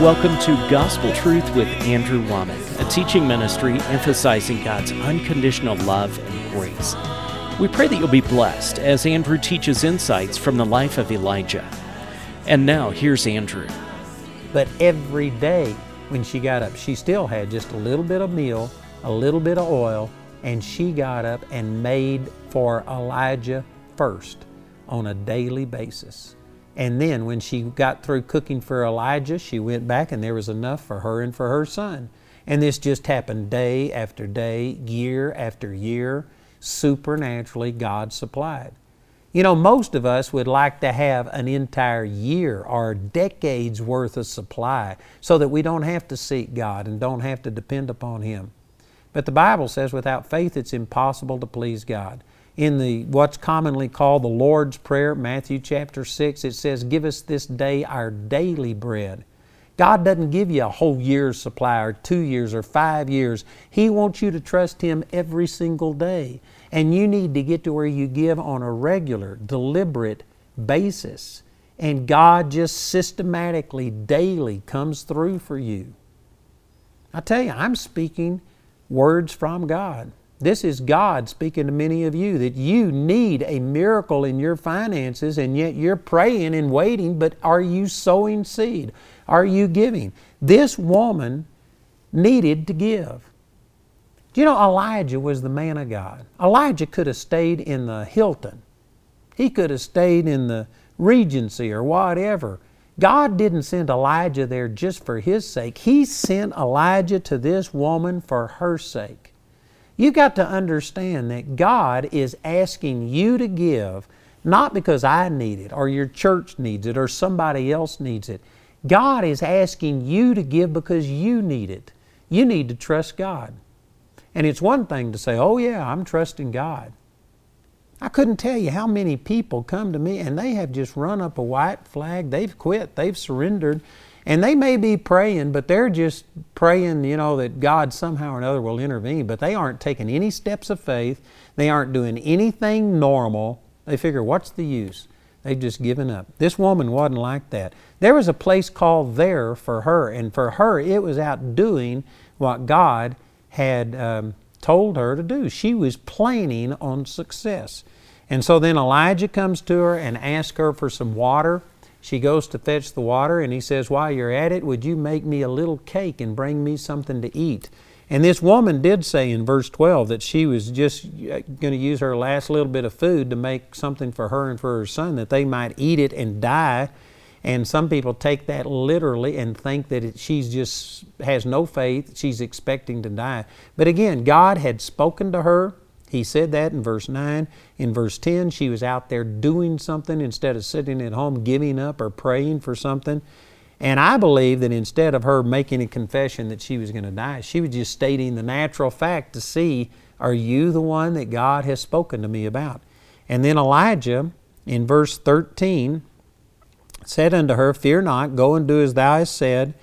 Welcome to Gospel Truth with Andrew Womack, a teaching ministry emphasizing God's unconditional love and grace. We pray that you'll be blessed as Andrew teaches insights from the life of Elijah. And now, here's Andrew. But every day when she got up, she still had just a little bit of meal, a little bit of oil, and she got up and made for Elijah first on a daily basis. And then when she got through cooking for Elijah, she went back and there was enough for her and for her son. And this just happened day after day, year after year. Supernaturally, God supplied. You know, most of us would like to have an entire year or decades worth of supply so that we don't have to seek God and don't have to depend upon Him. But the Bible says without faith it's impossible to please God. In the what's commonly called the Lord's Prayer, Matthew chapter 6, it says, "Give us this day our daily bread." God doesn't give you a whole year's supply or 2 years or 5 years. He wants you to trust Him every single day. And you need to get to where you give on a regular, deliberate basis. And God just systematically, daily comes through for you. I tell you, I'm speaking words from God. This is God speaking to many of you, that you need a miracle in your finances, and yet you're praying and waiting, but are you sowing seed? Are you giving? This woman needed to give. Do you know Elijah was the man of God? Elijah could have stayed in the Hilton. He could have stayed in the Regency or whatever. God didn't send Elijah there just for his sake. He sent Elijah to this woman for her sake. You got to understand that God is asking you to give, not because I need it or your church needs it or somebody else needs it. God is asking you to give because you need it. You need to trust God. And it's one thing to say, "Oh yeah, I'm trusting God." I couldn't tell you how many people come to me and they have just run up a white flag. They've quit. They've surrendered. And they may be praying, but they're just praying, you know, that God somehow or another will intervene. But they aren't taking any steps of faith. They aren't doing anything normal. They figure, what's the use? They've just given up. This woman wasn't like that. There was a place called there for her. And for her, it was out doing what God had told her to do. She was planning on success. And so then Elijah comes to her and asks her for some water. She goes to fetch the water and he says, "While you're at it, would you make me a little cake and bring me something to eat?" And this woman did say in verse 12 that she was just going to use her last little bit of food to make something for her and for her son that they might eat it and die. And some people take that literally and think that she's just has no faith. She's expecting to die. But again, God had spoken to her. He said that in verse 9. In verse 10, she was out there doing something instead of sitting at home giving up or praying for something. And I believe that instead of her making a confession that she was going to die, she was just stating the natural fact to see, are you the one that God has spoken to me about? And then Elijah, in verse 13, said unto her, "Fear not, go and do as thou hast said,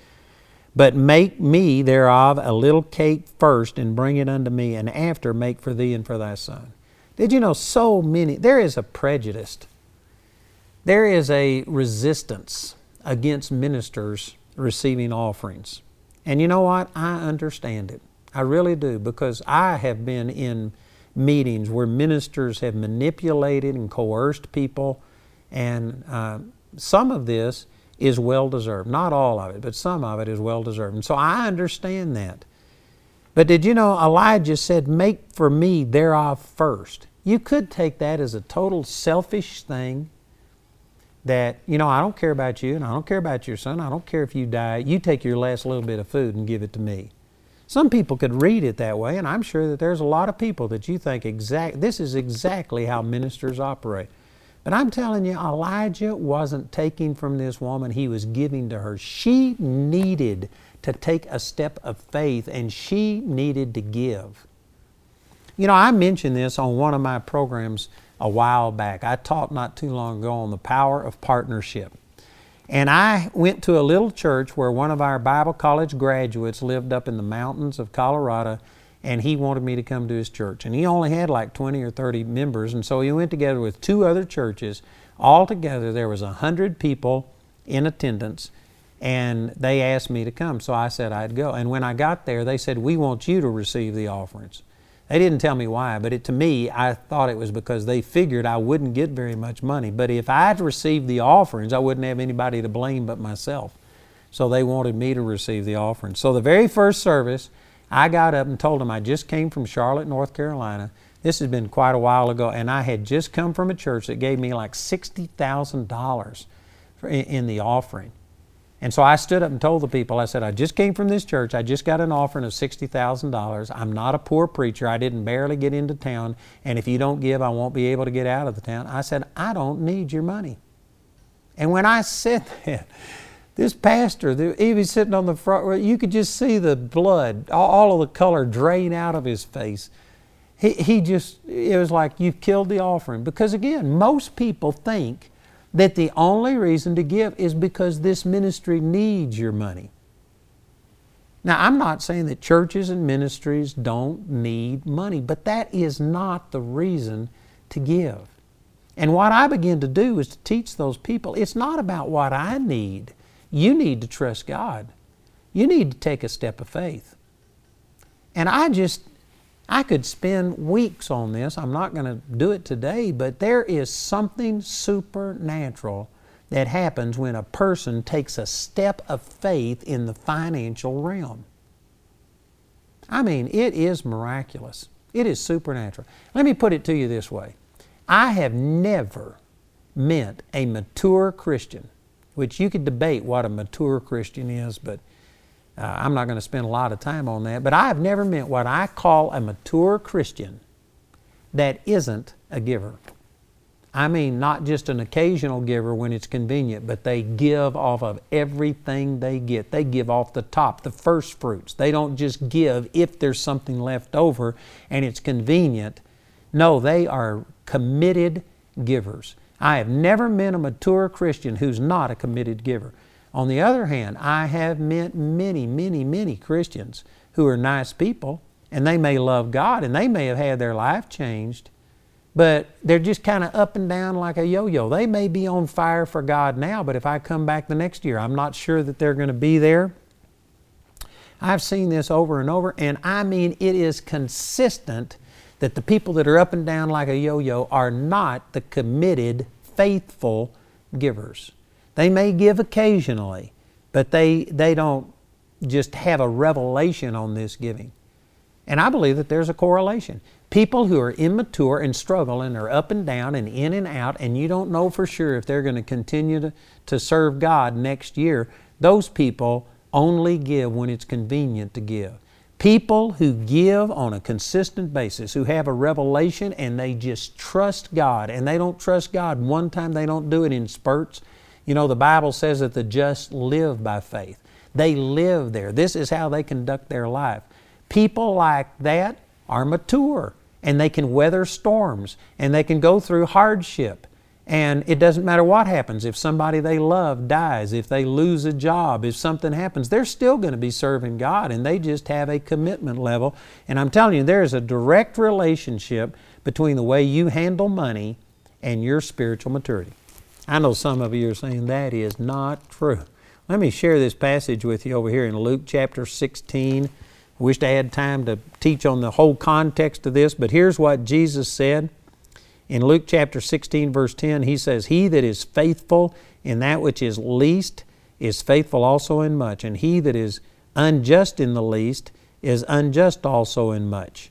but make me thereof a little cake first and bring it unto me, and after make for thee and for thy son." Did you know so many, there is a prejudice. There is a resistance against ministers receiving offerings. And you know what? I understand it. I really do, because I have been in meetings where ministers have manipulated and coerced people, and some of this is well-deserved. Not all of it, but some of it is well-deserved. And so I understand that. But did you know Elijah said, "Make for me thereof first." You could take that as a total selfish thing that, you know, I don't care about you and I don't care about your son. I don't care if you die. You take your last little bit of food and give it to me. Some people could read it that way, and I'm sure that there's a lot of people that you think this is exactly how ministers operate. But I'm telling you, Elijah wasn't taking from this woman. He was giving to her. She needed to take a step of faith, and she needed to give. You know, I mentioned this on one of my programs a while back. I taught not too long ago on the power of partnership. And I went to a little church where one of our Bible college graduates lived up in the mountains of Colorado, and he wanted me to come to his church. And he only had like 20 or 30 members, and so he went together with two other churches. Altogether, there was 100 people in attendance, And they asked me to come, so I said I'd go. And when I got there, they said, "We want you to receive the offerings." They didn't tell me why, but to me, I thought it was because they figured I wouldn't get very much money. But if I'd received the offerings, I wouldn't have anybody to blame but myself. So they wanted me to receive the offerings. So the very first service, I got up and told them I just came from Charlotte, North Carolina. This has been quite a while ago, and I had just come from a church that gave me like $60,000 in the offering. And so I stood up and told the people, I said, "I just came from this church. I just got an offering of $60,000. I'm not a poor preacher. I didn't barely get into town. And if you don't give, I won't be able to get out of the town." I said, "I don't need your money." And when I said that, this pastor, he was sitting on the front, you could just see the blood, all of the color drain out of his face. He just, it was like, "You've killed the offering." Because again, most people think that the only reason to give is because this ministry needs your money. Now, I'm not saying that churches and ministries don't need money, but that is not the reason to give. And what I begin to do is to teach those people, it's not about what I need. You need to trust God. You need to take a step of faith. And I could spend weeks on this. I'm not going to do it today, but there is something supernatural that happens when a person takes a step of faith in the financial realm. I mean, it is miraculous. It is supernatural. Let me put it to you this way. I have never met a mature Christian, which you could debate what a mature Christian is, but I'm not going to spend a lot of time on that, but I've never met what I call a mature Christian that isn't a giver. I mean, not just an occasional giver when it's convenient, but they give off of everything they get. They give off the top, the first fruits. They don't just give if there's something left over and it's convenient. No, they are committed givers. I have never met a mature Christian who's not a committed giver. On the other hand, I have met many, many, many Christians who are nice people, and they may love God, and they may have had their life changed, but they're just kind of up and down like a yo-yo. They may be on fire for God now, but if I come back the next year, I'm not sure that they're going to be there. I've seen this over and over, and I mean it is consistent that the people that are up and down like a yo-yo are not the committed, faithful givers. They may give occasionally, but they don't just have a revelation on this giving. And I believe that there's a correlation. People who are immature and struggle and are up and down and in and out, and you don't know for sure if they're going to continue to serve God next year, those people only give when it's convenient to give. People who give on a consistent basis, who have a revelation and they just trust God, and they don't trust God one time, they don't do it in spurts. You know, the Bible says that the just live by faith. They live there. This is how they conduct their life. People like that are mature, and they can weather storms, and they can go through hardship. And it doesn't matter what happens. If somebody they love dies, if they lose a job, if something happens, they're still going to be serving God, and they just have a commitment level. And I'm telling you, there is a direct relationship between the way you handle money and your spiritual maturity. I know some of you are saying that is not true. Let me share this passage with you over here in Luke chapter 16. I wish I had time to teach on the whole context of this, but here's what Jesus said. In Luke chapter 16, verse 10, He says, "He that is faithful in that which is least is faithful also in much, and he that is unjust in the least is unjust also in much."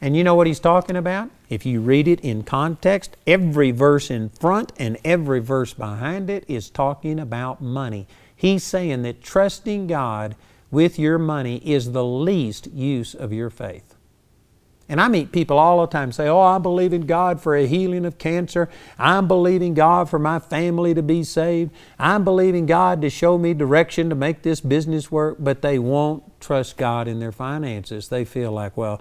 And you know what He's talking about? If you read it in context, every verse in front and every verse behind it is talking about money. He's saying that trusting God with your money is the least use of your faith. And I meet people all the time say, "Oh, I believe in God for a healing of cancer. I'm believing God for my family to be saved. I'm believing God to show me direction to make this business work." But they won't trust God in their finances. They feel like, "Well,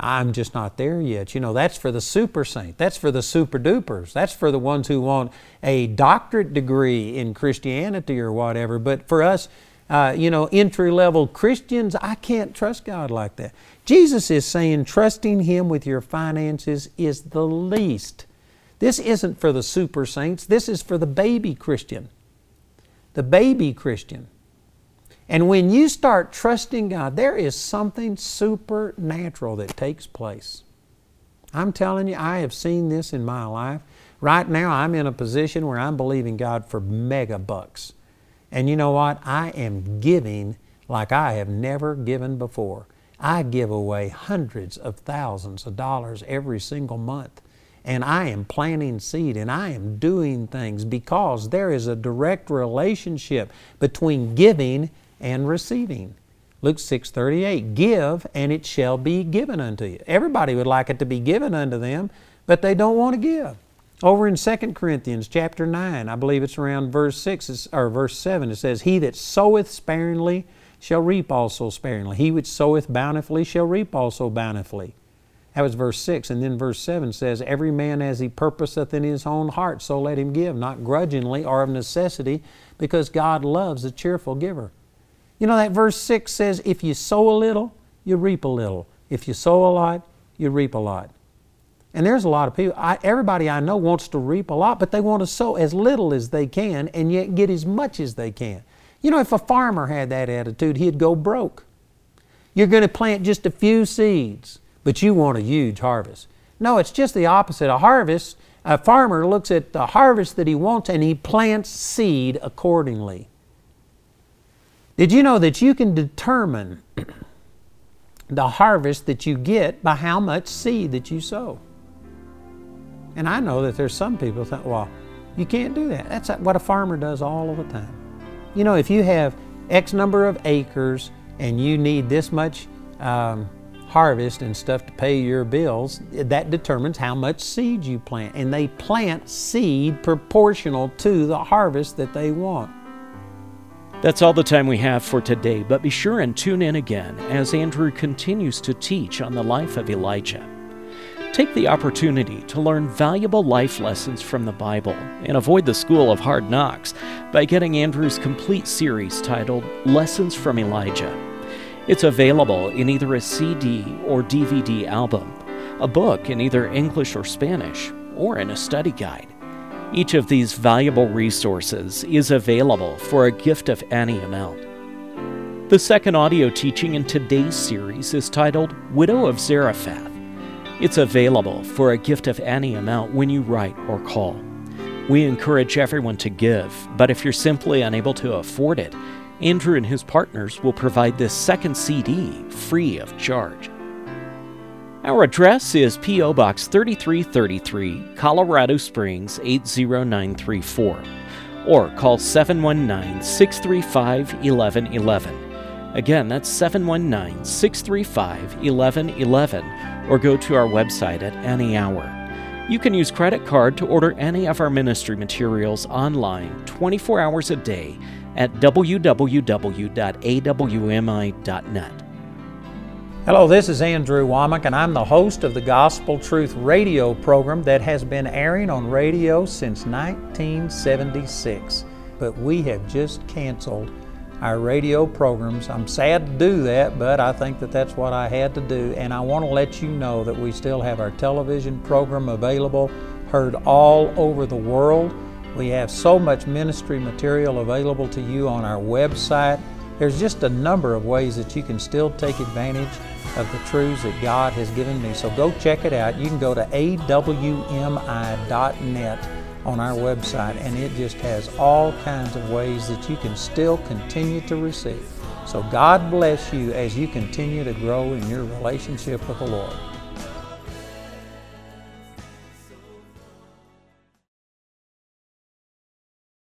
I'm just not there yet." You know, that's for the super saint. That's for the super dupers. That's for the ones who want a doctorate degree in Christianity or whatever. But for us, entry-level Christians, I can't trust God like that. Jesus is saying trusting Him with your finances is the least. This isn't for the super saints. This is for the baby Christian. the baby Christian. And when you start trusting God, there is something supernatural that takes place. I'm telling you, I have seen this in my life. Right now, I'm in a position where I'm believing God for mega bucks. And you know what? I am giving like I have never given before. I give away hundreds of thousands of dollars every single month. And I am planting seed and I am doing things because there is a direct relationship between giving and receiving. Luke 6:38, give and it shall be given unto you. Everybody would like it to be given unto them, but they don't want to give. Over in 2 Corinthians chapter 9, I believe it's around verse 7, it says, he that soweth sparingly shall reap also sparingly. He which soweth bountifully shall reap also bountifully. That was verse 6. And then verse 7 says, every man as he purposeth in his own heart, so let him give, not grudgingly or of necessity, because God loves a cheerful giver. You know, that verse 6 says, if you sow a little, you reap a little. If you sow a lot, you reap a lot. And there's a lot of people, everybody I know wants to reap a lot, but they want to sow as little as they can and yet get as much as they can. You know, if a farmer had that attitude, he'd go broke. You're going to plant just a few seeds, but you want a huge harvest. No, it's just the opposite. A farmer looks at the harvest that he wants and he plants seed accordingly. Did you know that you can determine the harvest that you get by how much seed that you sow? And I know that there's some people that think, well, you can't do that. That's what a farmer does all of the time. You know, if you have X number of acres and you need this much harvest and stuff to pay your bills, that determines how much seed you plant. And they plant seed proportional to the harvest that they want. That's all the time we have for today, but be sure and tune in again as Andrew continues to teach on the life of Elijah. Take the opportunity to learn valuable life lessons from the Bible and avoid the school of hard knocks by getting Andrew's complete series titled Lessons from Elijah. It's available in either a CD or DVD album, a book in either English or Spanish, or in a study guide. Each of these valuable resources is available for a gift of any amount. The second audio teaching in today's series is titled Widow of Zarephath. It's available for a gift of any amount when you write or call. We encourage everyone to give, but if you're simply unable to afford it, Andrew and his partners will provide this second CD free of charge. Our address is P.O. Box 3333, Colorado Springs 80934, or call 719-635-1111. Again, that's 719-635-1111, or go to our website at any hour. You can use credit card to order any of our ministry materials online 24 hours a day at www.awmi.net. Hello, this is Andrew Womack, and I'm the host of the Gospel Truth Radio program that has been airing on radio since 1976. But we have just canceled our radio programs. I'm sad to do that, but I think that that's what I had to do. And I want to let you know that we still have our television program available, heard all over the world. We have so much ministry material available to you on our website. There's just a number of ways that you can still take advantage of the truths that God has given me. So go check it out. You can go to awmi.net on our website, and it just has all kinds of ways that you can still continue to receive. So God bless you as you continue to grow in your relationship with the Lord.